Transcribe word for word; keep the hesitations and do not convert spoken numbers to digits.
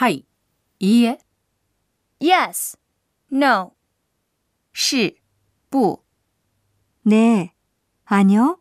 はい、いいえ。Yes, no. し、ぶ。ねえ、あにょ。